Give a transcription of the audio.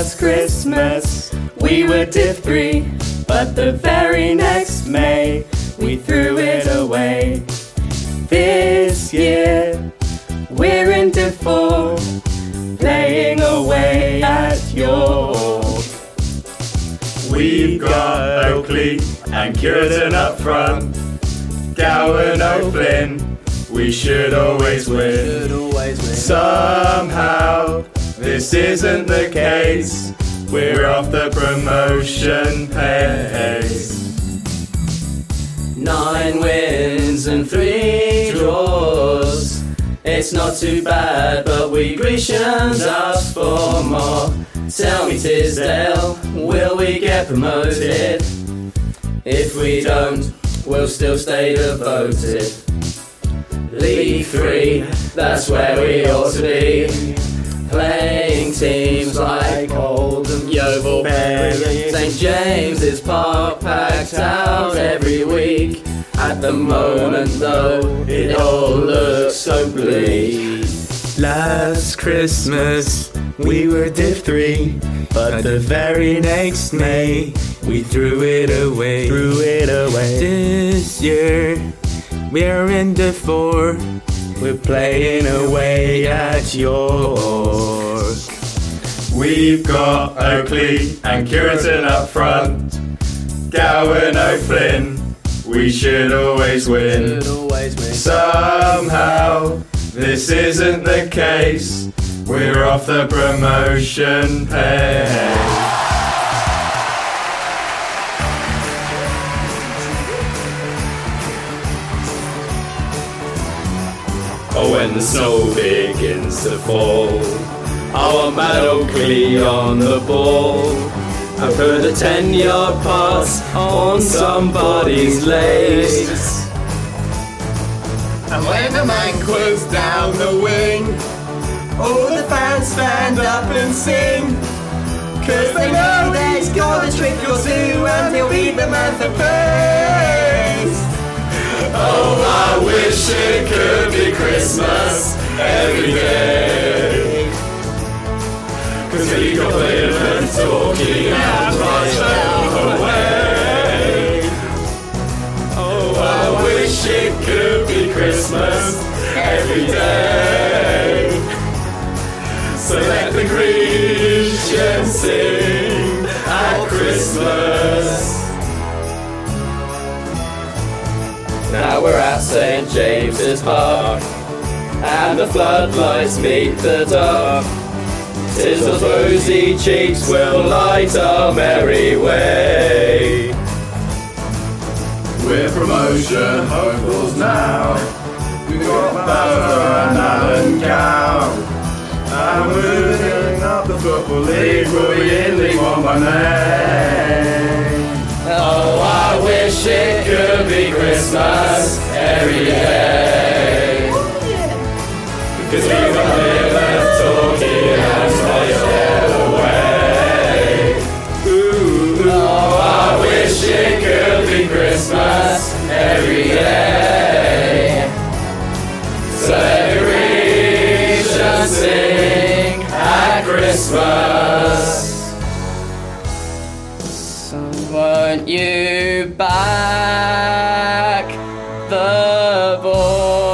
last Christmas we were Div 3, but the very next May we threw it away. This year we're in Div 4, playing away at York. We've got Oakley and Curiton up front, Gowan O'Flynn, we should always win. Somehow, this isn't the case, we're off the promotion pace. 9 wins and 3 draws, it's not too bad, but we Grecians ask for more. Tell me, Tisdale, will we get promoted? If we don't, we'll still stay devoted. League 3, that's where we ought to be, playing teams like Oldham, Yeovil, St James' Park, packed out every week. At the moment though, it all looks so bleak. Last Christmas we were Div 3, but the very next May we threw it away. This year we're in Div 4, we're playing away at York. We've got Oakley and Curiton up front, Gowan O'Flynn, we should always win. Somehow, this isn't the case, we're off the promotion pace. Oh, when the snow begins to fall, I want Matt Oakley on the ball. I put a 10-yard pass on somebody's legs. And when the man quills down the wing, all the fans stand up and sing, cause they know they've got a trick or two and he'll be the man for praise. Oh, I wish it could be Christmas every day, cause we got women talking out right now away. Oh, I wish it could be Christmas every day, so let the Grecians sing at Christmas. Now we're at St James' Park, and the floodlights meet the dark. Tisdale's rosy cheeks will light our merry way. We're promotion hopefuls now, we've got Butler and Allen Cow. And we're hearing up the Football League, we'll be in League 1 by May. Oh, I wish it could be Christmas every day, because we got Liverpool talking and they all away. Ooh, oh, I wish it could be Christmas every day, so every Christian sing Christmas. So won't you back the ball?